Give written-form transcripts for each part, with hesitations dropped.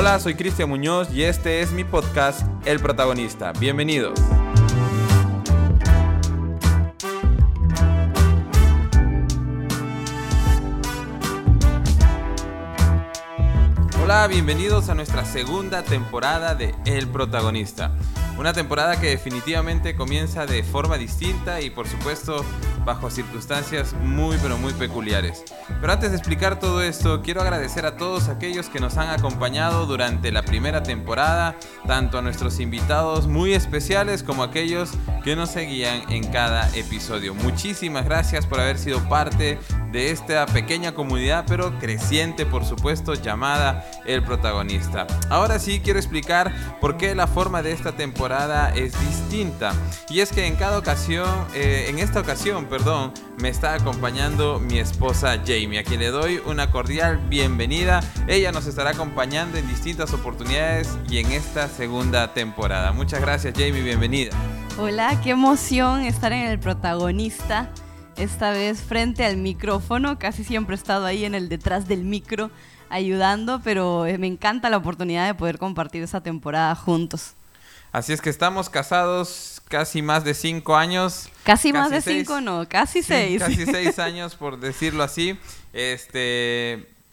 Hola, soy Cristian Muñoz y este es mi podcast El Protagonista. Bienvenidos. Hola, bienvenidos a nuestra segunda temporada de El Protagonista. Una temporada que definitivamente comienza de forma distinta y por supuesto bajo circunstancias muy pero muy peculiares. Pero antes de explicar todo esto, quiero agradecer a todos aquellos que nos han acompañado durante la primera temporada, tanto a nuestros invitados muy especiales como a aquellos que nos seguían en cada episodio. Muchísimas gracias por haber sido parte de esta pequeña comunidad, pero creciente por supuesto, llamada El Protagonista. Ahora sí quiero explicar por qué la forma de esta temporada es distinta. Y es que en esta ocasión, me está acompañando mi esposa Jamie, a quien le doy una cordial bienvenida. Ella nos estará acompañando en distintas oportunidades y en esta segunda temporada. Muchas gracias, Jamie, bienvenida. Hola, qué emoción estar en El Protagonista. Esta vez frente al micrófono, casi siempre he estado ahí en el detrás del micro ayudando, pero me encanta la oportunidad de poder compartir esa temporada juntos. Así es que estamos casados casi más de 5 años. Casi 6. Casi 6 años, por decirlo así.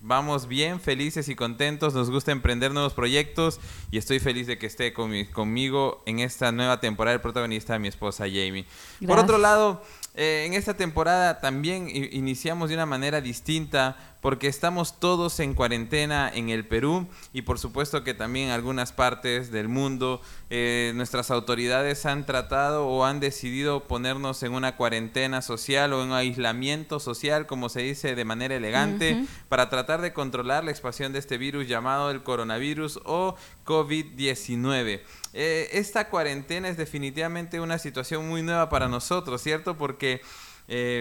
Vamos bien, felices y contentos, nos gusta emprender nuevos proyectos y estoy feliz de que esté conmigo en esta nueva temporada El Protagonista, mi esposa Jamie. Gracias. Por otro lado, en esta temporada también iniciamos de una manera distinta porque estamos todos en cuarentena en el Perú y por supuesto que también en algunas partes del mundo nuestras autoridades han tratado o han decidido ponernos en una cuarentena social o en un aislamiento social, como se dice de manera elegante, uh-huh, para tratar de controlar la expansión de este virus llamado el coronavirus o COVID-19. Esta cuarentena es definitivamente una situación muy nueva para nosotros, ¿cierto? Porque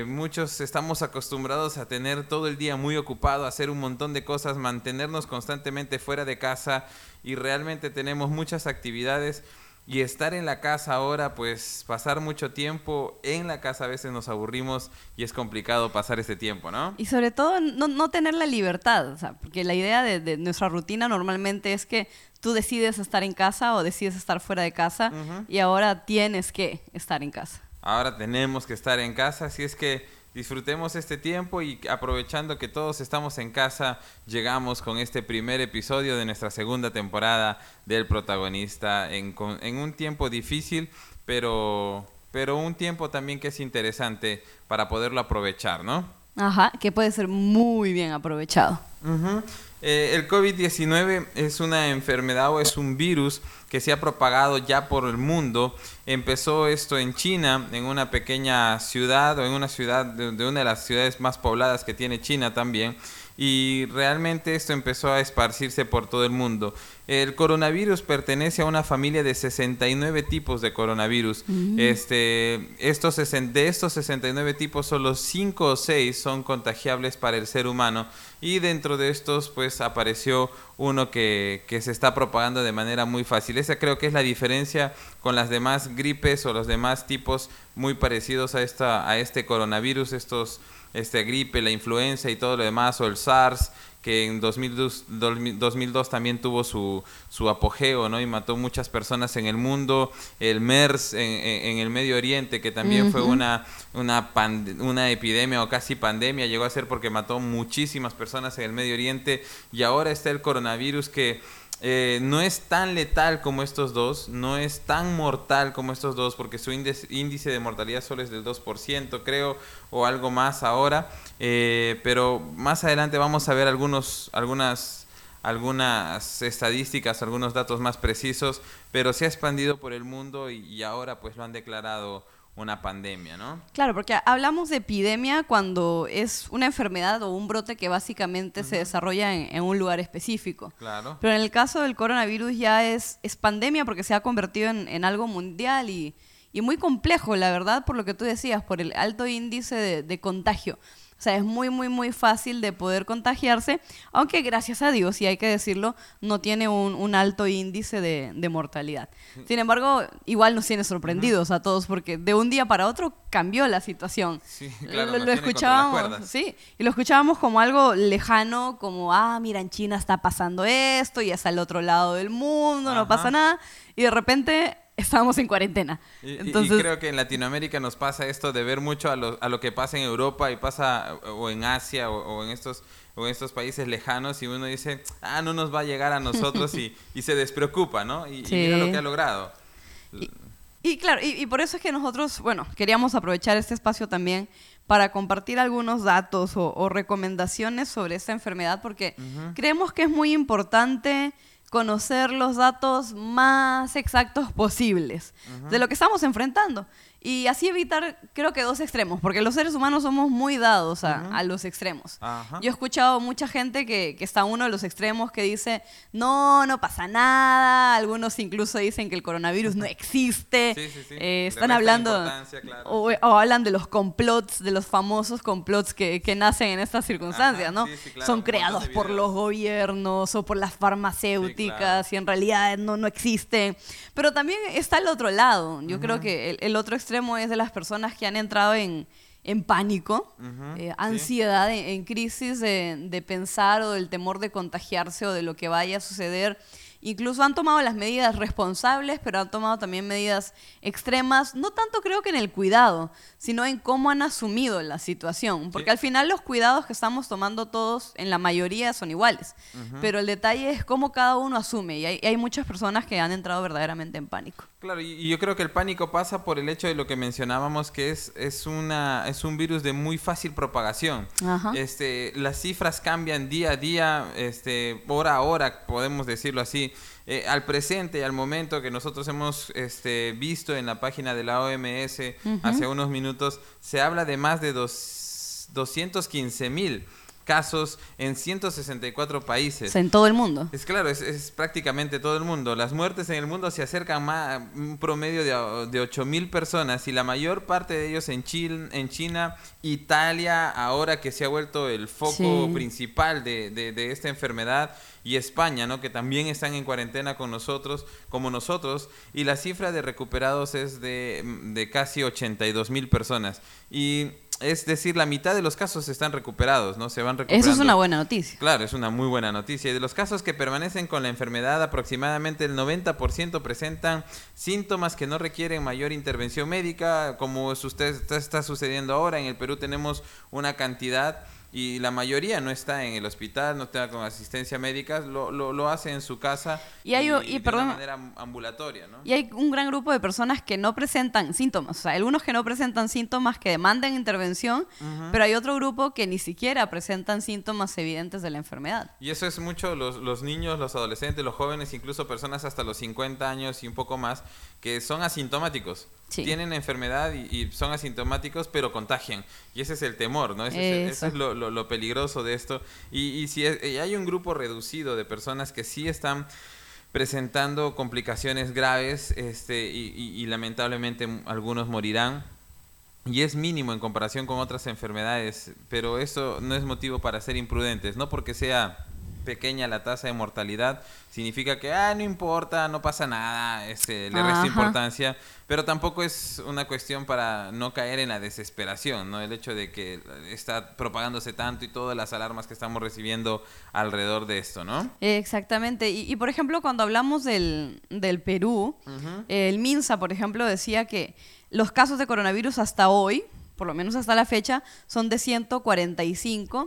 muchos estamos acostumbrados a tener todo el día muy ocupado, a hacer un montón de cosas, mantenernos constantemente fuera de casa y realmente tenemos muchas actividades y estar en la casa ahora, pues pasar mucho tiempo en la casa a veces nos aburrimos y es complicado pasar ese tiempo, ¿no? Y sobre todo no tener la libertad, o sea, porque la idea de nuestra rutina normalmente es que tú decides estar en casa o decides estar fuera de casa, uh-huh, y ahora tienes que estar en casa. Ahora tenemos que estar en casa, así es que disfrutemos este tiempo y aprovechando que todos estamos en casa, llegamos con este primer episodio de nuestra segunda temporada del Protagonista en un tiempo difícil, pero un tiempo también que es interesante para poderlo aprovechar, ¿no? Ajá, que puede ser muy bien aprovechado. Uh-huh. El COVID-19 es una enfermedad o es un virus que se ha propagado ya por el mundo. Empezó esto en China, en una pequeña ciudad o en una ciudad de una de las ciudades más pobladas que tiene China también. Y realmente esto empezó a esparcirse por todo el mundo. El coronavirus pertenece a una familia de 69 tipos de coronavirus. Mm. De estos 69 tipos, solo 5 o 6 son contagiables para el ser humano. Y dentro de estos, pues, apareció uno que se está propagando de manera muy fácil. Esa creo que es la diferencia con las demás gripes o los demás tipos muy parecidos a este coronavirus, gripe, la influenza y todo lo demás, o el SARS, que en 2002 también tuvo su apogeo, ¿no? Y mató muchas personas en el mundo. El MERS en el Medio Oriente, que también, uh-huh, fue una epidemia o casi pandemia, llegó a ser porque mató muchísimas personas en el Medio Oriente. Y ahora está el coronavirus que no es tan letal como estos dos, no es tan mortal como estos dos, porque su índice de mortalidad solo es del 2%, creo, o algo más ahora. Pero más adelante vamos a ver algunas estadísticas, algunos datos más precisos, pero se ha expandido por el mundo y ahora pues lo han declarado una pandemia, ¿no? Claro, porque hablamos de epidemia cuando es una enfermedad o un brote que básicamente, uh-huh, se desarrolla en un lugar específico. Claro. Pero en el caso del coronavirus ya es pandemia porque se ha convertido en algo mundial y muy complejo, la verdad, por lo que tú decías, por el alto índice de contagio. O sea, es muy, muy, muy fácil de poder contagiarse, aunque gracias a Dios, y hay que decirlo, no tiene un alto índice de mortalidad. Sin embargo, igual nos tiene sorprendidos a todos, porque de un día para otro cambió la situación. Sí, claro, lo escuchábamos, sí, y lo escuchábamos como algo lejano, como, ah, mira, en China está pasando esto, y es al otro lado del mundo, ajá, no pasa nada, y de repente estábamos en cuarentena. Entonces, y creo que en Latinoamérica nos pasa esto de ver mucho a lo que pasa en Europa y pasa o en Asia o en estos países lejanos, y uno dice, ah, no nos va a llegar a nosotros y se despreocupa, ¿no? Sí. Y mira lo que ha logrado. Y claro, y por eso es que nosotros, bueno, queríamos aprovechar este espacio también para compartir algunos datos o recomendaciones sobre esta enfermedad, porque creemos que es muy importante conocer los datos más exactos posibles de lo que estamos enfrentando. Y así evitar, creo que, dos extremos, porque los seres humanos somos muy dados a los extremos. Ajá. Yo he escuchado mucha gente que está a uno de los extremos, que dice, no pasa nada. Algunos incluso dicen que el coronavirus no existe. Sí. Están hablando, claro, o hablan de los complots, de los famosos complots que nacen en estas circunstancias, ajá, ¿no? Sí, claro, son creados por los gobiernos o por las farmacéuticas. Sí, claro. Y en realidad no existen. Pero también está el otro lado. Yo creo que el otro extremo es de las personas que han entrado en pánico, ansiedad, sí, en crisis de pensar, o del temor de contagiarse o de lo que vaya a suceder. Incluso han tomado las medidas responsables, pero han tomado también medidas extremas, no tanto creo que en el cuidado, sino en cómo han asumido la situación. Porque al final los cuidados que estamos tomando todos, en la mayoría, son iguales. Pero el detalle es cómo cada uno asume. Y hay muchas personas que han entrado verdaderamente en pánico. Claro, y yo creo que el pánico pasa por el hecho de lo que mencionábamos, que es un virus de muy fácil propagación. Las cifras cambian día a día, hora a hora, podemos decirlo así. Al presente, al momento que nosotros hemos visto en la página de la OMS hace unos minutos, se habla de más de 215,000 casos en 164 países. O sea, en todo el mundo. Es claro, es prácticamente todo el mundo. Las muertes en el mundo se acercan a un promedio de 8,000 personas, y la mayor parte de ellos en China, Italia, ahora que se ha vuelto el foco principal de esta enfermedad, y España, ¿no?, que también están en cuarentena como nosotros, y la cifra de recuperados es de casi 82,000 personas. Y es decir, la mitad de los casos están recuperados, ¿no? Se van recuperando. Eso es una buena noticia. Claro, es una muy buena noticia. Y de los casos que permanecen con la enfermedad, aproximadamente el 90% presentan síntomas que no requieren mayor intervención médica, como está sucediendo ahora. En el Perú tenemos una cantidad, y la mayoría no está en el hospital, no está con asistencia médica, lo hace en su casa de manera ambulatoria, ¿no? Y hay un gran grupo de personas que no presentan síntomas, o sea, algunos que no presentan síntomas que demandan intervención, pero hay otro grupo que ni siquiera presentan síntomas evidentes de la enfermedad. Y eso es mucho los niños, los adolescentes, los jóvenes, incluso personas hasta los 50 años y un poco más, que son asintomáticos. Sí. Tienen enfermedad y son asintomáticos, pero contagian. Y ese es el temor, ¿no? Eso es lo peligroso de esto. Y hay un grupo reducido de personas que sí están presentando complicaciones graves, y lamentablemente algunos morirán. Y es mínimo en comparación con otras enfermedades, pero eso no es motivo para ser imprudentes, no porque sea pequeña la tasa de mortalidad significa que no importa, no pasa nada, le resta importancia, pero tampoco es una cuestión para no caer en la desesperación, ¿no? El hecho de que está propagándose tanto y todas las alarmas que estamos recibiendo alrededor de esto, ¿no? Exactamente. Y por ejemplo, cuando hablamos del Perú, el MinSA, por ejemplo, decía que los casos de coronavirus hasta hoy, por lo menos hasta la fecha, son de 145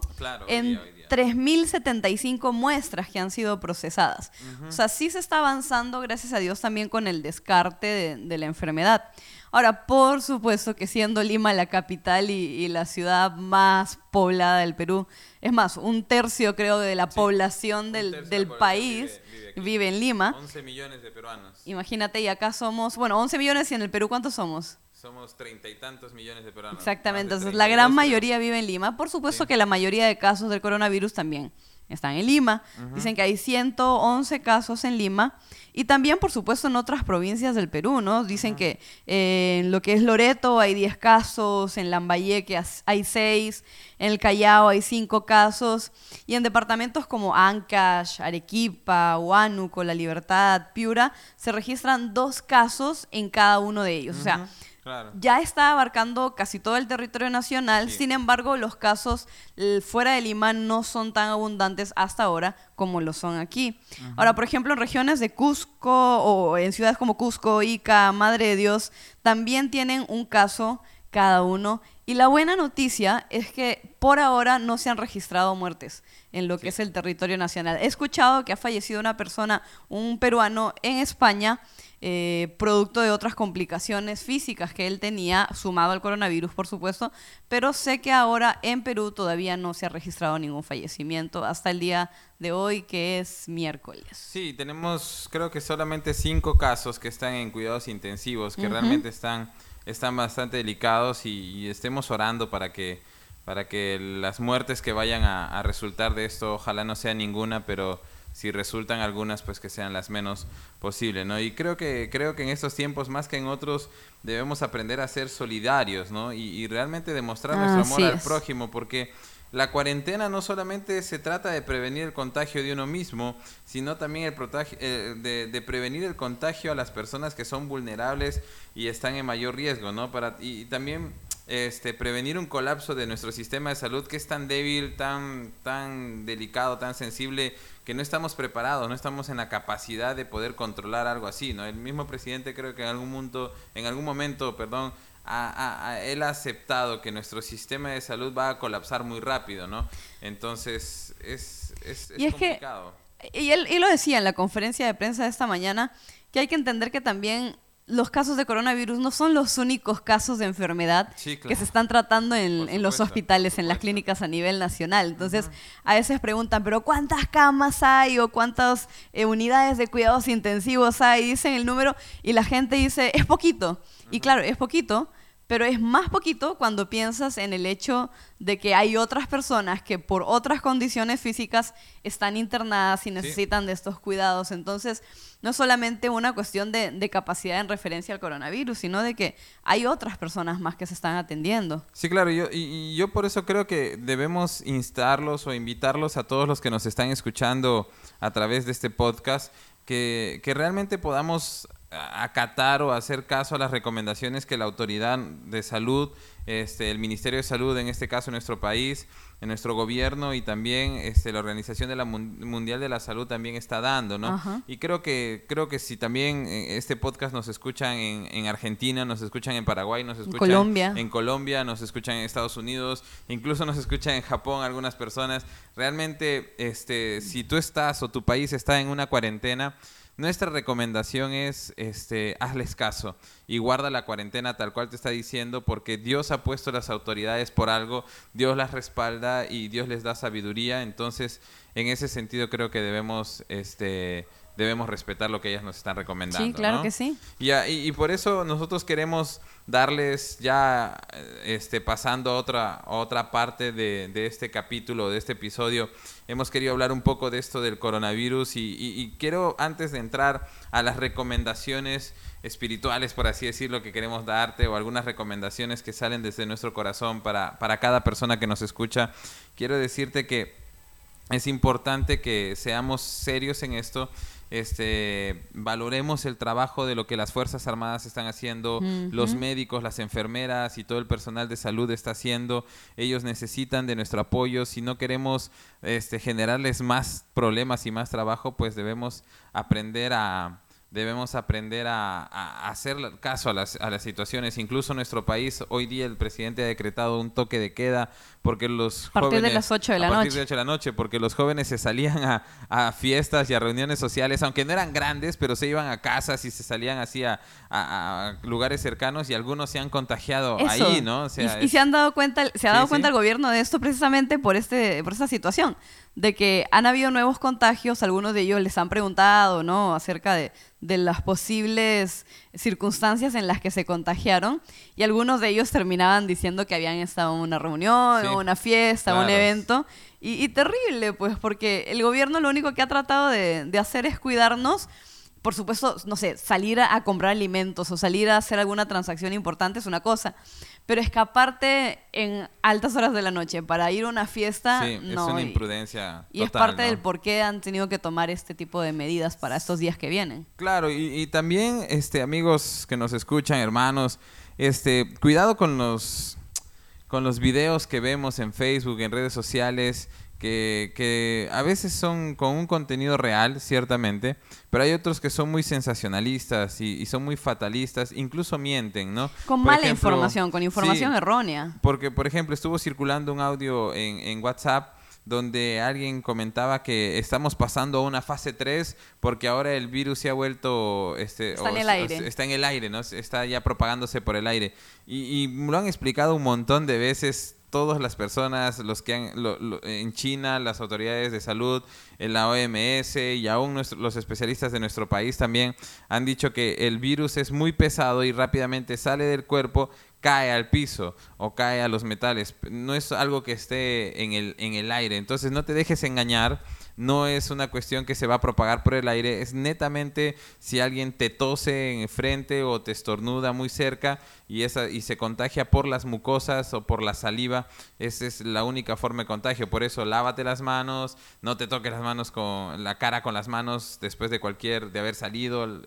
hoy día. 3,075 muestras que han sido procesadas. O sea, sí se está avanzando, gracias a Dios, también con el descarte de la enfermedad. Ahora, por supuesto que siendo Lima la capital y la ciudad más poblada del Perú, es más, un tercio, creo, de la población del país vive en Lima. 11 millones de peruanos. Imagínate, y acá somos, 11 millones, y en el Perú, ¿cuántos somos? Somos 30 y tantos millones de peruanos. Exactamente, entonces la gran mayoría vive en Lima. Por supuesto que la mayoría de casos del coronavirus también están en Lima. Uh-huh. Dicen que hay 111 casos en Lima. Y también, por supuesto, en otras provincias del Perú, ¿no? Dicen uh-huh. que en lo que es Loreto hay 10 casos, en Lambayeque hay 6, en el Callao hay 5 casos, y en departamentos como Ancash, Arequipa, Huánuco, La Libertad, Piura, se registran 2 casos en cada uno de ellos. Uh-huh. O sea, claro. Ya está abarcando casi todo el territorio nacional, sí. Sin embargo, los casos fuera de Lima no son tan abundantes hasta ahora como lo son aquí. Uh-huh. Ahora, por ejemplo, en regiones de Cusco o en ciudades como Cusco, Ica, Madre de Dios, también tienen un caso cada uno. Y la buena noticia es que por ahora no se han registrado muertes en lo que sí. es el territorio nacional. He escuchado que ha fallecido una persona, un peruano, en España, producto de otras complicaciones físicas que él tenía, sumado al coronavirus, por supuesto, pero sé que ahora en Perú todavía no se ha registrado ningún fallecimiento hasta el día de hoy, que es miércoles. Sí, tenemos creo que solamente 5 casos que están en cuidados intensivos, que uh-huh. realmente están bastante delicados, y estemos orando para que las muertes que vayan a resultar de esto, ojalá no sea ninguna, pero si resultan algunas, pues que sean las menos posible, ¿no? Y creo que en estos tiempos, más que en otros, debemos aprender a ser solidarios, ¿no? Y realmente demostrar nuestro amor al prójimo, porque la cuarentena no solamente se trata de prevenir el contagio de uno mismo, sino también de prevenir el contagio a las personas que son vulnerables y están en mayor riesgo, ¿no? Y también prevenir un colapso de nuestro sistema de salud, que es tan débil, tan delicado, tan sensible, que no estamos preparados, no estamos en la capacidad de poder controlar algo así, ¿no? El mismo presidente, creo que en algún momento, él ha aceptado que nuestro sistema de salud va a colapsar muy rápido, ¿no? Entonces, es complicado. Y él lo decía en la conferencia de prensa de esta mañana, que hay que entender que también los casos de coronavirus no son los únicos casos de enfermedad sí, claro. que se están tratando en los hospitales, en las clínicas a nivel nacional. Entonces, uh-huh. a veces preguntan, ¿pero cuántas camas hay o cuántas unidades de cuidados intensivos hay? Dicen el número y la gente dice, es poquito. Uh-huh. Y claro, es poquito, pero es más poquito cuando piensas en el hecho de que hay otras personas que por otras condiciones físicas están internadas y necesitan sí. de estos cuidados. Entonces, no solamente una cuestión de capacidad en referencia al coronavirus, sino de que hay otras personas más que se están atendiendo. Sí, claro, yo por eso creo que debemos instarlos o invitarlos a todos los que nos están escuchando a través de este podcast, que realmente podamos acatar o hacer caso a las recomendaciones que la autoridad de salud, el Ministerio de Salud, en este caso en nuestro país, en nuestro gobierno, y también la Organización de la Mundial de la Salud también está dando, ¿no? Ajá. Y creo que si también este podcast nos escuchan en Argentina, nos escuchan en Paraguay, nos escuchan en Colombia, nos escuchan en Estados Unidos, incluso nos escuchan en Japón algunas personas. Realmente, si tú estás o tu país está en una cuarentena, nuestra recomendación es, hazles caso y guarda la cuarentena tal cual te está diciendo, porque Dios ha puesto las autoridades por algo, Dios las respalda y Dios les da sabiduría. Entonces, en ese sentido creo que debemos respetar lo que ellas nos están recomendando. Sí, claro, ¿no? Que sí. Y por eso nosotros queremos darles ya, pasando a otra parte de este capítulo, de este episodio, hemos querido hablar un poco de esto del coronavirus y quiero, antes de entrar a las recomendaciones espirituales, por así decirlo, que queremos darte, o algunas recomendaciones que salen desde nuestro corazón para cada persona que nos escucha, quiero decirte que es importante que seamos serios en esto. Valoremos el trabajo de lo que las Fuerzas Armadas están haciendo, uh-huh. los médicos, las enfermeras y todo el personal de salud está haciendo. Ellos necesitan de nuestro apoyo. Si no queremos generarles más problemas y más trabajo, pues debemos aprender a hacer caso a las situaciones. Incluso en nuestro país, hoy día el presidente ha decretado un toque de queda porque los jóvenes... A partir de las 8 de la noche, porque los jóvenes se salían a fiestas y a reuniones sociales, aunque no eran grandes, pero se iban a casas y se salían así a lugares cercanos, y algunos se han contagiado eso. Ahí, ¿no? O sea, se ha dado cuenta el gobierno de esto precisamente por esta situación, de que han habido nuevos contagios. Algunos de ellos les han preguntado, ¿no?, acerca de de las posibles circunstancias en las que se contagiaron, y algunos de ellos terminaban diciendo que habían estado en una reunión, sí, o una fiesta, claro, o un evento, y terrible, pues, porque el gobierno lo único que ha tratado de hacer es cuidarnos. Por supuesto, no sé, salir a comprar alimentos o salir a hacer alguna transacción importante es una cosa, pero escaparte en altas horas de la noche para ir a una fiesta, sí, no, es una imprudencia total, y es parte, ¿no?, del por qué han tenido que tomar este tipo de medidas para estos días que vienen. Claro, y también, amigos que nos escuchan, hermanos, cuidado con los videos que vemos en Facebook, en redes sociales, que a veces son con un contenido real, ciertamente, pero hay otros que son muy sensacionalistas y son muy fatalistas, incluso mienten, ¿no? Con por mala ejemplo, información, con información, sí, errónea. Porque, por ejemplo, estuvo circulando un audio en WhatsApp donde alguien comentaba que estamos pasando a una fase 3 porque ahora el virus se ha vuelto... está en el aire, ¿no? Está ya propagándose por el aire. Y lo han explicado un montón de veces... Todas las personas, los que en China, las autoridades de salud, la OMS y aún los especialistas de nuestro país también han dicho que el virus es muy pesado y rápidamente sale del cuerpo, cae al piso o cae a los metales. No es algo que esté en el aire. Entonces no te dejes engañar. No es una cuestión que se va a propagar por el aire. Es netamente si alguien te tose en el frente o te estornuda muy cerca y se contagia por las mucosas o por la saliva. Esa es la única forma de contagio. Por eso lávate las manos, no te toques las manos con la cara con las manos después de haber salido, y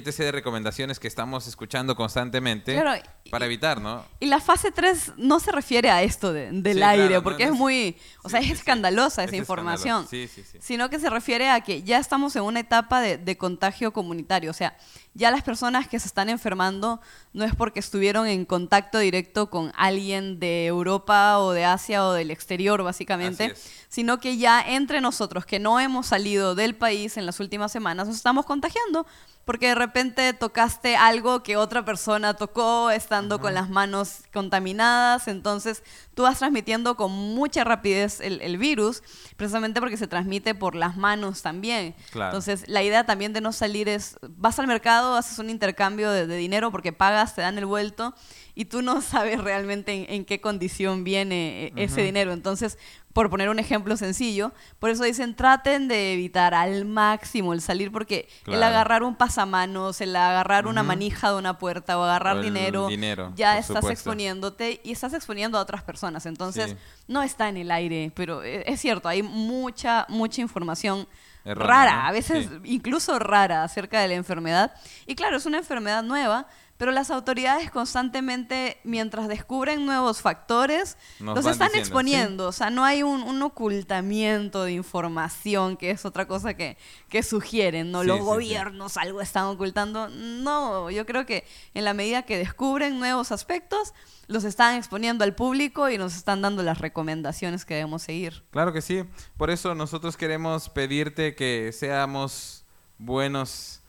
etc. de recomendaciones que estamos escuchando constantemente, claro, para evitar, ¿no? Y la fase 3 no se refiere a esto del sí, aire, claro, porque no, es muy, o sea, sí, es escandalosa, sí, esa información. Sí. Sí. Sino que se refiere a que ya estamos en una etapa de contagio comunitario. O sea, ya las personas que se están enfermando no es porque estuvieron en contacto directo con alguien de Europa o de Asia o del exterior, básicamente, sino que ya entre nosotros, que no hemos salido del país en las últimas semanas, nos estamos contagiando porque de repente tocaste algo que otra persona tocó estando, uh-huh, con las manos contaminadas. Entonces tú vas transmitiendo con mucha rapidez el virus, precisamente porque se transmite por las manos también. Claro. Entonces la idea también de no salir es, vas al mercado, haces un intercambio de dinero porque pagas, te dan el vuelto y tú no sabes realmente en qué condición viene, uh-huh, ese dinero. Entonces, por poner un ejemplo sencillo, por eso dicen traten de evitar al máximo el salir, porque, claro, el agarrar un pasamanos, el agarrar, uh-huh, una manija de una puerta o agarrar o dinero, ya estás, supuesto, exponiéndote y estás exponiendo a otras personas. Entonces, sí, no está en el aire, pero es cierto, hay mucha información rara, ¿no?, a veces, sí, incluso rara acerca de la enfermedad. Y claro, es una enfermedad nueva, pero las autoridades constantemente, mientras descubren nuevos factores, los están diciendo, exponiendo. ¿Sí? O sea, no hay un ocultamiento de información, que es otra cosa que sugieren, ¿no? Sí, los gobiernos, sí, algo están ocultando. No, yo creo que en la medida que descubren nuevos aspectos, los están exponiendo al público y nos están dando las recomendaciones que debemos seguir. Claro que sí. Por eso nosotros queremos pedirte que seamos buenos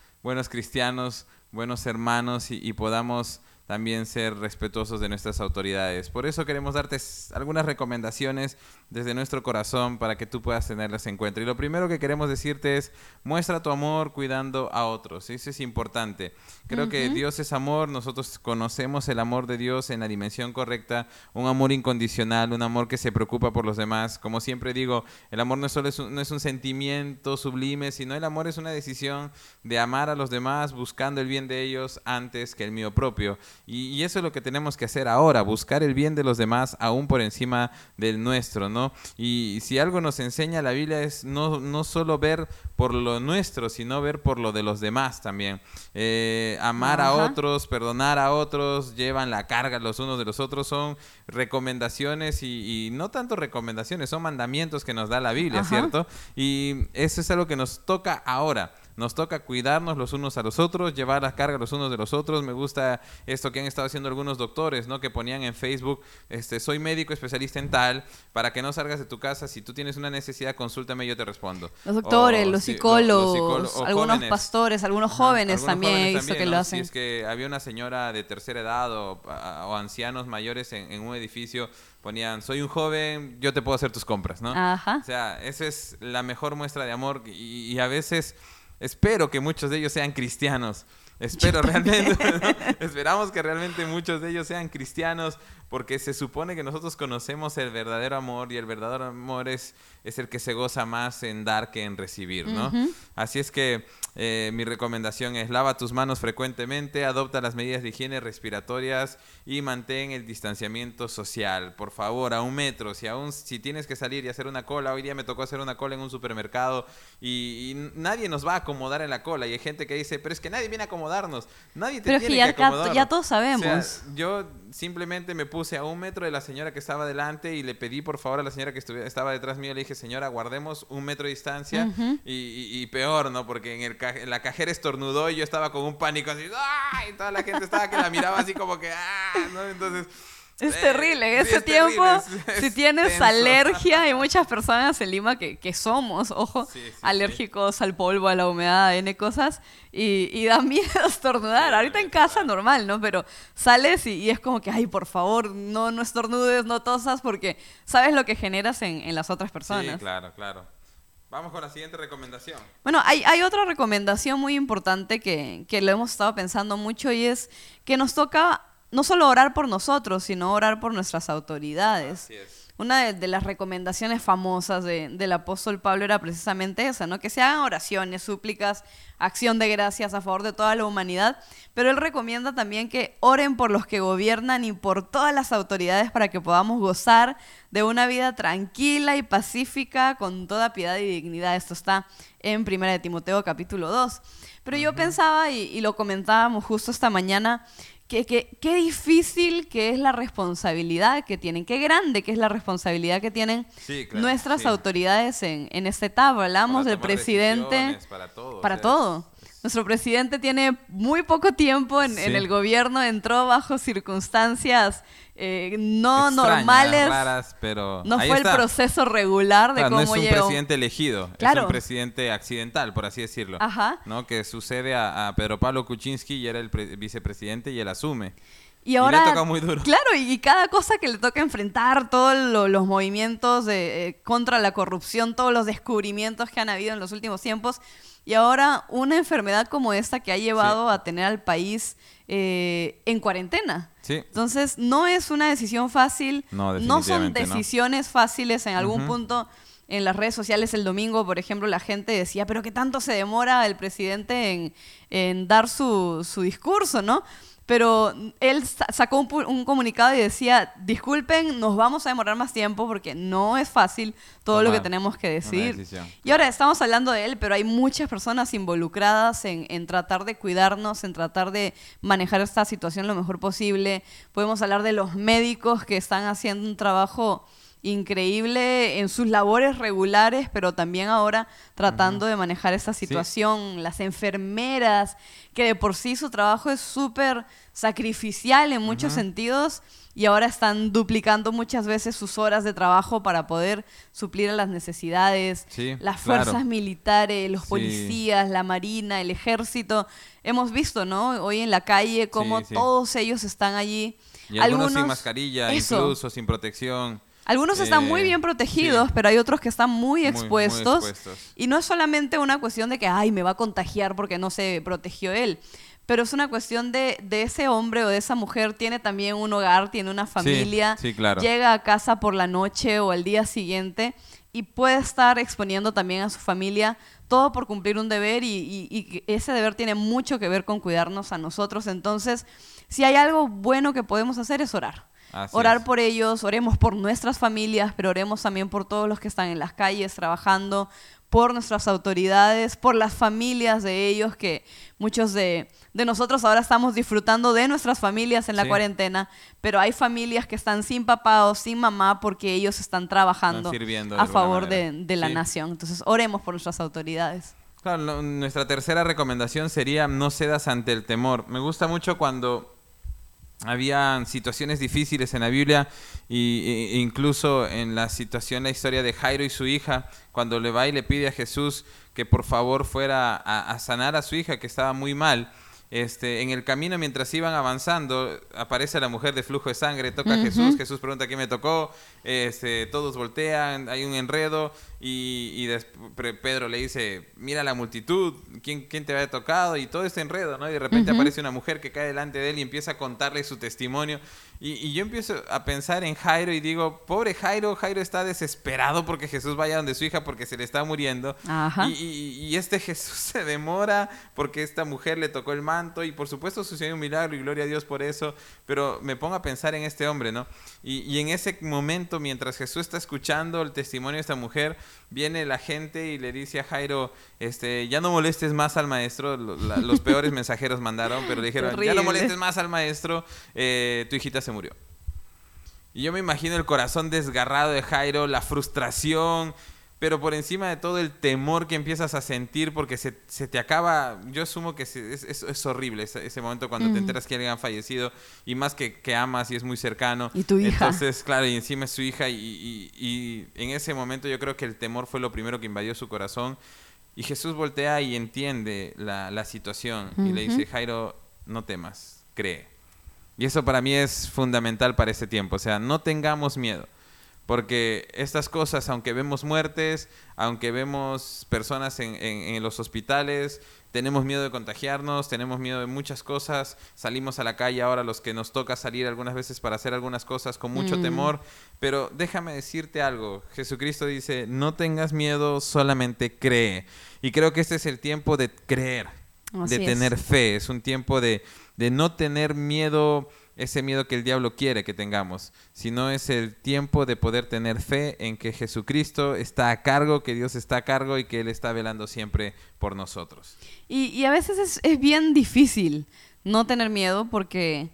cristianos, buenos hermanos y podamos también ser respetuosos de nuestras autoridades. Por eso queremos darte algunas recomendaciones desde nuestro corazón para que tú puedas tenerlas en cuenta. Y lo primero que queremos decirte es, muestra tu amor cuidando a otros. Eso es importante. Creo, uh-huh, que Dios es amor. Nosotros conocemos el amor de Dios en la dimensión correcta. Un amor incondicional, un amor que se preocupa por los demás. Como siempre digo, el amor no es un sentimiento sublime, sino el amor es una decisión de amar a los demás buscando el bien de ellos antes que el mío propio. Y eso es lo que tenemos que hacer ahora, buscar el bien de los demás aún por encima del nuestro, ¿no? Y si algo nos enseña la Biblia es no solo ver por lo nuestro, sino ver por lo de los demás también. Amar, ajá, a otros, perdonar a otros, llevan la carga los unos de los otros, son recomendaciones y no tanto recomendaciones, son mandamientos que nos da la Biblia, ajá, ¿cierto? Y eso es algo que nos toca ahora. Nos toca cuidarnos los unos a los otros, llevar las cargas los unos de los otros. Me gusta esto que han estado haciendo algunos doctores, ¿no?, que ponían en Facebook, soy médico especialista en tal, para que no salgas de tu casa. Si tú tienes una necesidad, consúltame, yo te respondo. Los doctores, los psicólogos, algunos jóvenes, pastores, algunos jóvenes, ajá, algunos también, eso que, ¿no?, lo hacen. Si es que había una señora de tercera edad o ancianos mayores en un edificio, ponían, soy un joven, yo te puedo hacer tus compras, ¿no? Ajá. O sea, esa es la mejor muestra de amor y a veces... Espero que muchos de ellos sean cristianos. Espero realmente, ¿no? Esperamos que realmente muchos de ellos sean cristianos, porque se supone que nosotros conocemos el verdadero amor, y el verdadero amor es el que se goza más en dar que en recibir, ¿no? Uh-huh. Así es que mi recomendación es: lava tus manos frecuentemente, adopta las medidas de higiene respiratorias y mantén el distanciamiento social. Por favor, a 1 metro. Si tienes que salir y hacer una cola, hoy día me tocó hacer una cola en un supermercado y nadie nos va a acomodar en la cola, y hay gente que dice, pero es que nadie viene a acomodar. Nadie te tiene que acomodar. Pero ya todos sabemos. O sea, yo simplemente me puse a 1 metro de la señora que estaba delante y le pedí por favor a la señora que estaba detrás mío, le dije, señora, guardemos 1 metro de distancia. Uh-huh. Y peor, ¿no? Porque la cajera estornudó y yo estaba con un pánico así, ¡ah! Y toda la gente estaba que la miraba así como que, ¡ah! ¿No? Entonces... es terrible. En ese tiempo, si tienes alergia, hay muchas personas en Lima que somos, ojo, sí, alérgicos al polvo, a la humedad, N cosas, y da miedo estornudar. Sí, ahorita en casa normal, ¿no? Pero sales y es como que, ay, por favor, no estornudes, no tosas, porque sabes lo que generas en las otras personas. Sí, claro, claro. Vamos con la siguiente recomendación. Bueno, hay otra recomendación muy importante que lo hemos estado pensando mucho, y es que nos toca... no solo orar por nosotros, sino orar por nuestras autoridades. Así es. Una de las recomendaciones famosas del apóstol Pablo era precisamente esa, ¿no? Que se hagan oraciones, súplicas, acción de gracias a favor de toda la humanidad. Pero él recomienda también que oren por los que gobiernan y por todas las autoridades, para que podamos gozar de una vida tranquila y pacífica, con toda piedad y dignidad. Esto está en 1 de Timoteo capítulo 2. Pero yo pensaba, y lo comentábamos justo esta mañana, qué difícil que es la responsabilidad que tienen, qué grande que es la responsabilidad que tienen nuestras autoridades en esta etapa. Hablamos del presidente, para todo. Nuestro presidente tiene muy poco tiempo en el gobierno, entró bajo circunstancias no extrañas, normales, raras, pero no fue el proceso regular de cómo llegó. No es un presidente elegido, es un presidente accidental, por así decirlo, ¿no? Que sucede a Pedro Pablo Kuczynski, y era el vicepresidente, y él asume. Y ahora, le toca muy duro. Claro, y cada cosa que le toca enfrentar, todos los movimientos contra la corrupción, todos los descubrimientos que han habido en los últimos tiempos, y ahora una enfermedad como esta que ha llevado a tener al país en cuarentena. Sí. Entonces, no es una decisión fácil, no son decisiones fáciles en algún punto. En las redes sociales el domingo, por ejemplo, la gente decía, pero ¿qué tanto se demora el presidente en dar su discurso, no? Pero él sacó un comunicado y decía, disculpen, nos vamos a demorar más tiempo porque no es fácil todo lo que tenemos que decidir. Y ahora estamos hablando de él, pero hay muchas personas involucradas en tratar de cuidarnos, en tratar de manejar esta situación lo mejor posible. Podemos hablar de los médicos que están haciendo un trabajo increíble en sus labores regulares, pero también ahora tratando de manejar esta situación. Las enfermeras, que de por sí su trabajo es súper sacrificial en muchos sentidos, y ahora están duplicando muchas veces sus horas de trabajo para poder suplir a las necesidades. Las fuerzas militares, los policías, la marina, el ejército. Hemos visto, ¿no? Hoy en la calle cómo todos ellos están allí. Y algunos sin mascarilla, incluso sin protección. Algunos están muy bien protegidos, pero hay otros que están muy expuestos. Y no es solamente una cuestión de que, ay, me va a contagiar porque no se protegió él. Pero es una cuestión de ese hombre o de esa mujer tiene también un hogar, tiene una familia. Sí, claro. Llega a casa por la noche o al día siguiente y puede estar exponiendo también a su familia, todo por cumplir un deber, y ese deber tiene mucho que ver con cuidarnos a nosotros. Entonces, si hay algo bueno que podemos hacer es orar. Así es. Por ellos, oremos por nuestras familias, pero oremos también por todos los que están en las calles trabajando, por nuestras autoridades, por las familias de ellos, que muchos de nosotros ahora estamos disfrutando de nuestras familias en la cuarentena, pero hay familias que están sin papá o sin mamá porque ellos están trabajando a favor de la nación. Entonces, oremos por nuestras autoridades. Claro, nuestra tercera recomendación sería: no cedas ante el temor. Me gusta mucho cuando... habían situaciones difíciles en la Biblia, e incluso en la historia de Jairo y su hija, cuando le va y le pide a Jesús que por favor fuera a sanar a su hija que estaba muy mal. En el camino, mientras iban avanzando, aparece la mujer de flujo de sangre, toca a Jesús, Jesús pregunta, ¿qué me tocó? Todos voltean, hay un enredo, Y después Pedro le dice, mira la multitud, ¿quién te había tocado? Y todo este enredo, ¿no? Y de repente aparece una mujer que cae delante de él y empieza a contarle su testimonio. Y yo empiezo a pensar en Jairo y digo, pobre Jairo, Jairo está desesperado porque Jesús vaya donde su hija porque se le está muriendo. Ajá. Y este Jesús se demora porque esta mujer le tocó el manto y por supuesto sucedió un milagro y gloria a Dios por eso, pero me pongo a pensar en este hombre, ¿no? Y en ese momento, mientras Jesús está escuchando el testimonio de esta mujer, viene la gente y le dice a Jairo, ya no molestes más al maestro. Los peores mensajeros mandaron, pero le dijeron, horrible, ya no molestes más al maestro, tu hijita se murió. Y yo me imagino el corazón desgarrado de Jairo, la frustración, pero por encima de todo el temor que empiezas a sentir porque se te acaba. Yo asumo que es horrible ese momento cuando te enteras que alguien ha fallecido, y más que amas y es muy cercano. Y tu hija. Entonces, claro, y encima es su hija, y en ese momento yo creo que el temor fue lo primero que invadió su corazón. Y Jesús voltea y entiende la situación y le dice, Jairo, no temas, cree. Y eso para mí es fundamental para este tiempo. O sea, no tengamos miedo. Porque estas cosas, aunque vemos muertes, aunque vemos personas en los hospitales, tenemos miedo de contagiarnos, tenemos miedo de muchas cosas. Salimos a la calle ahora, los que nos toca salir algunas veces para hacer algunas cosas con mucho temor. Pero déjame decirte algo. Jesucristo dice, no tengas miedo, solamente cree. Y creo que este es el tiempo de creer, así de tener fe. Es un tiempo de no tener miedo. Ese miedo que el diablo quiere que tengamos, sino es el tiempo de poder tener fe en que Jesucristo está a cargo, que Dios está a cargo y que Él está velando siempre por nosotros. Y a veces es bien difícil no tener miedo porque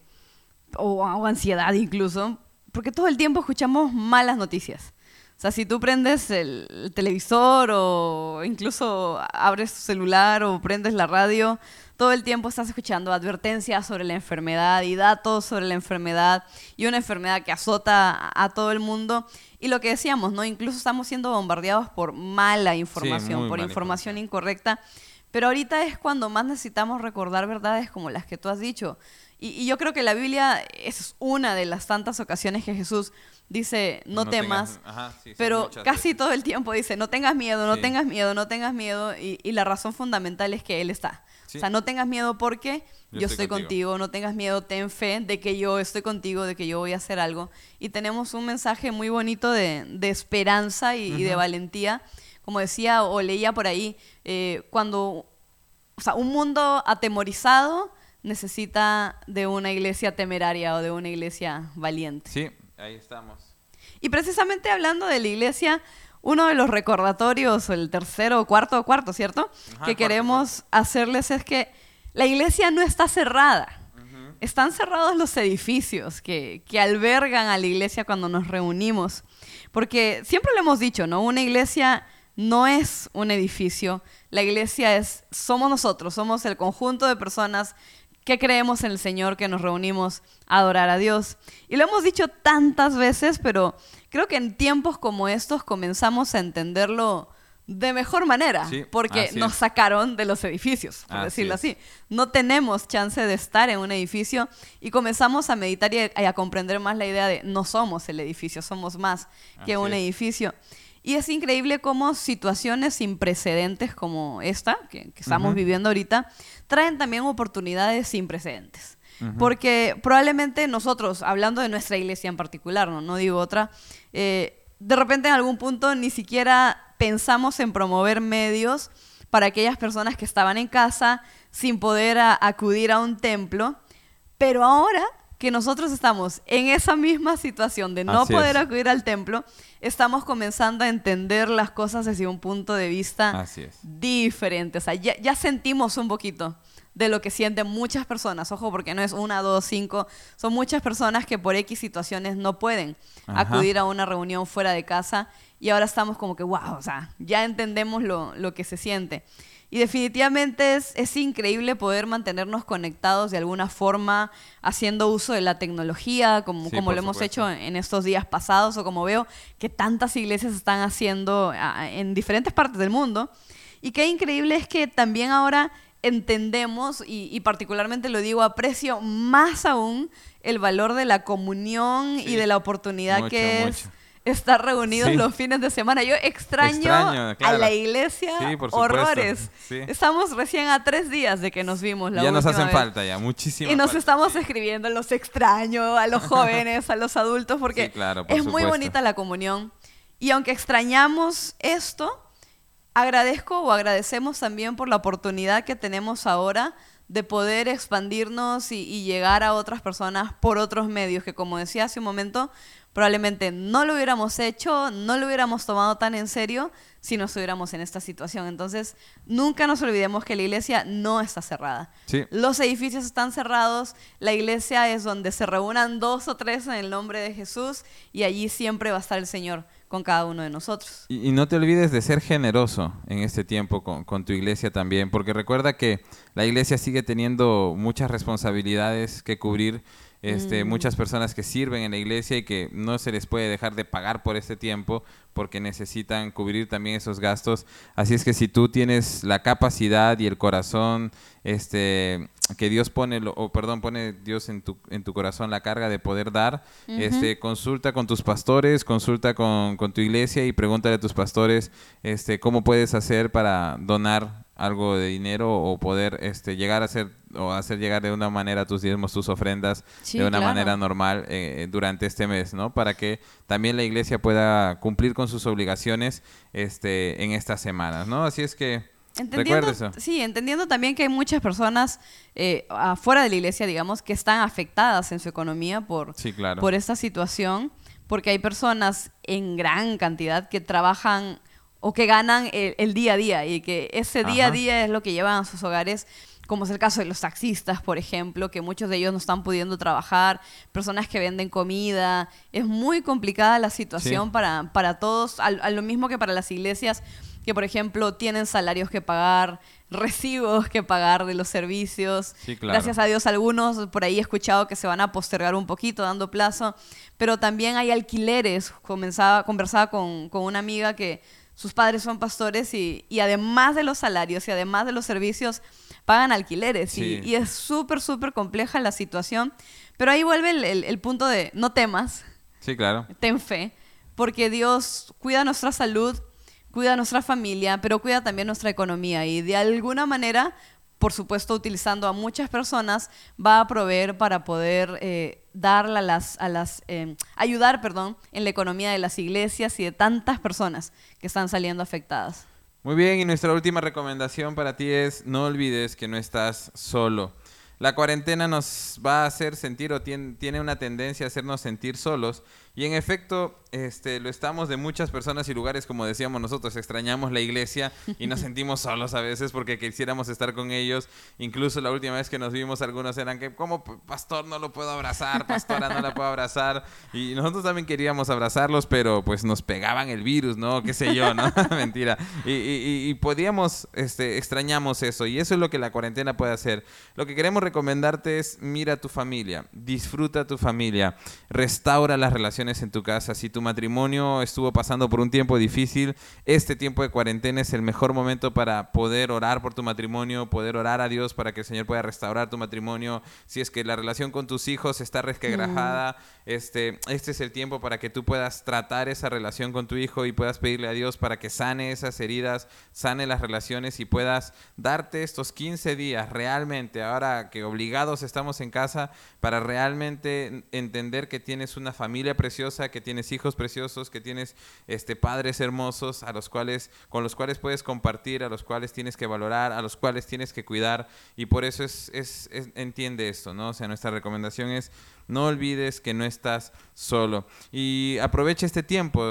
o ansiedad incluso, porque todo el tiempo escuchamos malas noticias. O sea, si tú prendes el televisor o incluso abres tu celular o prendes la radio, todo el tiempo estás escuchando advertencias sobre la enfermedad y datos sobre la enfermedad, y una enfermedad que azota a todo el mundo. Y lo que decíamos, ¿no? Incluso estamos siendo bombardeados por mala información, sí, por información incorrecta. Pero ahorita es cuando más necesitamos recordar verdades como las que tú has dicho. Y yo creo que la Biblia es una de las tantas ocasiones que Jesús dice, no temas, tengas, pero casi todo el tiempo dice, no tengas miedo, no tengas miedo, no tengas miedo. Y la razón fundamental es que Él está. Sí. O sea, no tengas miedo porque yo estoy contigo, no tengas miedo, ten fe de que yo estoy contigo, de que yo voy a hacer algo. Y tenemos un mensaje muy bonito de esperanza y de valentía. Como decía o leía por ahí, cuando, o sea, un mundo atemorizado necesita de una iglesia temeraria o de una iglesia valiente. Sí, ahí estamos. Y precisamente hablando de la iglesia, uno de los recordatorios, el tercero o cuarto, ¿cierto? Ajá, que queremos hacerles es que la iglesia no está cerrada. Están cerrados los edificios que albergan a la iglesia cuando nos reunimos. Porque siempre lo hemos dicho, ¿no? Una iglesia no es un edificio. La iglesia somos nosotros, somos el conjunto de personas que creemos en el Señor, que nos reunimos a adorar a Dios. Y lo hemos dicho tantas veces, pero creo que en tiempos como estos comenzamos a entenderlo de mejor manera, sí, porque nos sacaron de los edificios, por decirlo así. No tenemos chance de estar en un edificio y comenzamos a meditar y a comprender más la idea de no somos el edificio, somos más que un edificio. Y es increíble cómo situaciones sin precedentes como esta, que estamos viviendo ahorita, traen también oportunidades sin precedentes. Porque probablemente nosotros, hablando de nuestra iglesia en particular, no digo otra, de repente en algún punto ni siquiera pensamos en promover medios para aquellas personas que estaban en casa sin poder acudir a un templo. Pero ahora que nosotros estamos en esa misma situación de no poder acudir al templo, estamos comenzando a entender las cosas desde un punto de vista diferente. O sea, ya sentimos un poquito de lo que sienten muchas personas. Ojo, porque no es 1, 2, 5. Son muchas personas que por X situaciones no pueden acudir a una reunión fuera de casa. Y ahora estamos como que, wow, o sea, ya entendemos lo que se siente. Y definitivamente es increíble poder mantenernos conectados de alguna forma, haciendo uso de la tecnología, como lo hemos hecho en estos días pasados, o como veo que tantas iglesias están haciendo en diferentes partes del mundo. Y qué increíble es que también ahora entendemos, y particularmente lo digo, aprecio más aún el valor de la comunión y de la oportunidad mucho, que es estar reunidos sí. los fines de semana. Yo extraño claro. a la iglesia, sí, horrores. Sí. Estamos recién a 3 días de que nos vimos la última vez. Ya nos hacen falta, ya, muchísimo. Y nos estamos escribiendo, los extraño, a los jóvenes, a los adultos, porque sí, claro, por es supuesto. Muy bonita la comunión. Y aunque extrañamos esto, agradezco o agradecemos también por la oportunidad que tenemos ahora de poder expandirnos y llegar a otras personas por otros medios que, como decía hace un momento, probablemente no lo hubiéramos hecho, no lo hubiéramos tomado tan en serio si no estuviéramos en esta situación. Entonces, nunca nos olvidemos que la iglesia no está cerrada. Sí. Los edificios están cerrados, la iglesia es donde se reúnan 2 o 3 en el nombre de Jesús y allí siempre va a estar el Señor con cada uno de nosotros. Y no te olvides de ser generoso en este tiempo con tu iglesia también, porque recuerda que la iglesia sigue teniendo muchas responsabilidades que cubrir, muchas personas que sirven en la iglesia y que no se les puede dejar de pagar por este tiempo porque necesitan cubrir también esos gastos. Así es que si tú tienes la capacidad y el corazón que Dios pone Dios en tu corazón la carga de poder dar, uh-huh. Consulta con tus pastores, consulta con tu iglesia y pregúntale a tus pastores cómo puedes hacer para donar algo de dinero o poder llegar a hacer o hacer llegar de una manera tus diezmos, tus ofrendas, sí, de una claro. manera normal durante este mes, ¿no? Para que también la iglesia pueda cumplir con sus obligaciones en estas semanas, ¿no? Así es que recuerda eso. Sí, entendiendo también que hay muchas personas afuera de la iglesia, digamos, que están afectadas en su economía sí, claro. por esta situación, porque hay personas en gran cantidad que trabajan o que ganan el día a día y que ese día Ajá. a día es lo que llevan a sus hogares, como es el caso de los taxistas, por ejemplo, que muchos de ellos no están pudiendo trabajar, personas que venden comida. Es muy complicada la situación sí. para todos, a lo mismo que para las iglesias, que por ejemplo tienen salarios que pagar, recibos que pagar de los servicios. Sí, claro. Gracias a Dios algunos por ahí he escuchado que se van a postergar un poquito, dando plazo, pero también hay alquileres. Conversaba con una amiga que sus padres son pastores y además de los salarios y además de los servicios pagan alquileres sí. y es súper, súper compleja la situación. Pero ahí vuelve el punto de no temas, sí, claro. ten fe, porque Dios cuida nuestra salud, cuida nuestra familia, pero cuida también nuestra economía y de alguna manera, por supuesto utilizando a muchas personas, va a proveer para poder ayudar en la economía de las iglesias y de tantas personas que están saliendo afectadas. Muy bien, y nuestra última recomendación para ti es: no olvides que no estás solo. La cuarentena nos va a hacer sentir o tiene una tendencia a hacernos sentir solos, y en efecto lo estamos de muchas personas y lugares. Como decíamos nosotros, extrañamos la iglesia y nos sentimos solos a veces porque quisiéramos estar con ellos. Incluso la última vez que nos vimos algunos eran que como pastor no lo puedo abrazar, pastora no la puedo abrazar, y nosotros también queríamos abrazarlos, pero pues nos pegaban el virus, ¿no? Qué sé yo, ¿no? Mentira. Y podíamos, extrañamos eso, y eso es lo que la cuarentena puede hacer. Lo que queremos recomendarte es: mira a tu familia, disfruta a tu familia, restaura las relaciones en tu casa. Si tu matrimonio estuvo pasando por un tiempo difícil, este tiempo de cuarentena es el mejor momento para poder orar por tu matrimonio, poder orar a Dios para que el Señor pueda restaurar tu matrimonio. Si es que la relación con tus hijos está resquebrajada, este es el tiempo para que tú puedas tratar esa relación con tu hijo y puedas pedirle a Dios para que sane esas heridas, sane las relaciones, y puedas darte estos 15 días realmente, ahora que obligados estamos en casa, para realmente entender que tienes una familia preciosa, que tienes hijos preciosos, que tienes padres hermosos con los cuales puedes compartir, a los cuales tienes que valorar, a los cuales tienes que cuidar. Y por eso es entiende esto, ¿no? O sea, nuestra recomendación es: no olvides que no estás solo. Y aprovecha este tiempo.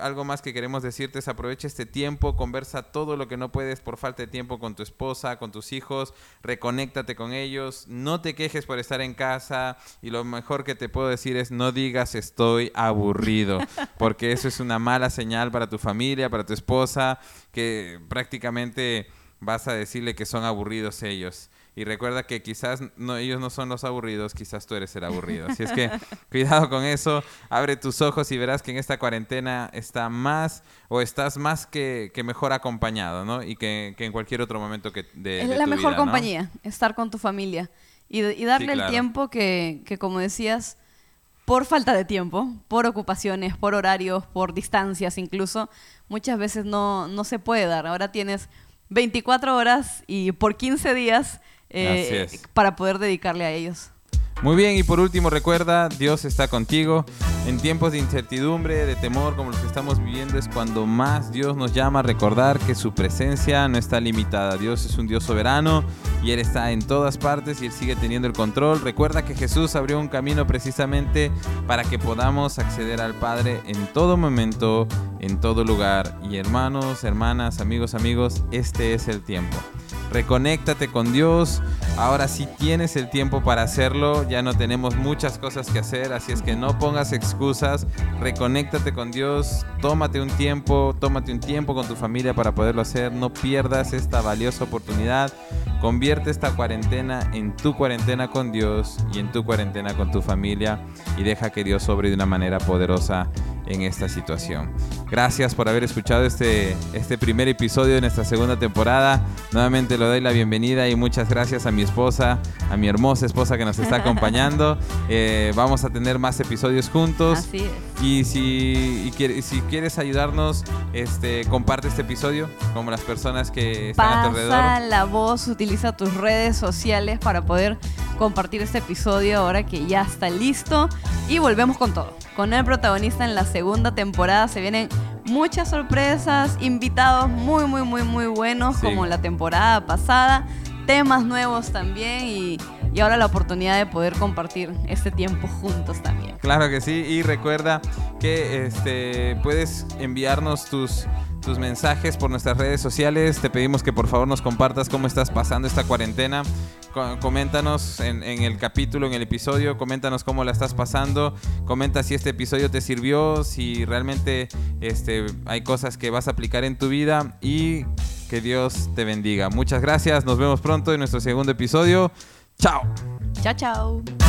Algo más que queremos decirte es: aprovecha este tiempo, conversa todo lo que no puedes por falta de tiempo con tu esposa, con tus hijos, reconéctate con ellos, no te quejes por estar en casa, y lo mejor que te puedo decir es: no digas estoy aburrido, porque eso es una mala señal para tu familia, para tu esposa, que prácticamente vas a decirle que son aburridos ellos. Y recuerda que quizás ellos no son los aburridos, quizás tú eres el aburrido. Así es que cuidado con eso, abre tus ojos y verás que en esta cuarentena estás más que mejor acompañado, ¿no? Y que en cualquier otro momento de tu vida. Es la mejor compañía, ¿no? Estar con tu familia y darle sí, claro. el tiempo que, como decías, por falta de tiempo, por ocupaciones, por horarios, por distancias incluso, muchas veces no se puede dar. Ahora tienes 24 horas y por 15 días para poder dedicarle a ellos. Muy bien, y por último recuerda, Dios está contigo. En tiempos de incertidumbre, de temor como los que estamos viviendo, es cuando más Dios nos llama a recordar que su presencia no está limitada. Dios es un Dios soberano y Él está en todas partes y Él sigue teniendo el control. Recuerda que Jesús abrió un camino precisamente para que podamos acceder al Padre en todo momento, en todo lugar. Y hermanos, hermanas, amigos, este es el tiempo. Reconéctate con Dios. Ahora sí tienes el tiempo para hacerlo. Ya no tenemos muchas cosas que hacer, así es que no pongas excusas. Reconéctate con Dios. Tómate un tiempo con tu familia para poderlo hacer. No pierdas esta valiosa oportunidad. Convierte esta cuarentena en tu cuarentena con Dios y en tu cuarentena con tu familia, y deja que Dios obre de una manera poderosa en esta situación. Gracias por haber escuchado este primer episodio de nuestra segunda temporada. Nuevamente le doy la bienvenida y muchas gracias a mi esposa, a mi hermosa esposa que nos está acompañando. Vamos a tener más episodios juntos. Así es. Y si quieres ayudarnos, comparte este episodio con las personas que están a tu alrededor. Pasa la voz, utiliza tus redes sociales para poder compartir este episodio ahora que ya está listo. Y volvemos con todo. Con El Protagonista en la segunda temporada se vienen muchas sorpresas, invitados muy, muy, muy, muy buenos, sí, como la temporada pasada, temas nuevos también y ahora la oportunidad de poder compartir este tiempo juntos también. Claro que sí, y recuerda que puedes enviarnos tus mensajes por nuestras redes sociales. Te pedimos que por favor nos compartas cómo estás pasando esta cuarentena. Coméntanos en el capítulo, en el episodio, coméntanos cómo la estás pasando. Comenta si este episodio te sirvió, si realmente hay cosas que vas a aplicar en tu vida, y que Dios te bendiga. Muchas gracias, nos vemos pronto en nuestro segundo episodio. Chao. Chao, chao.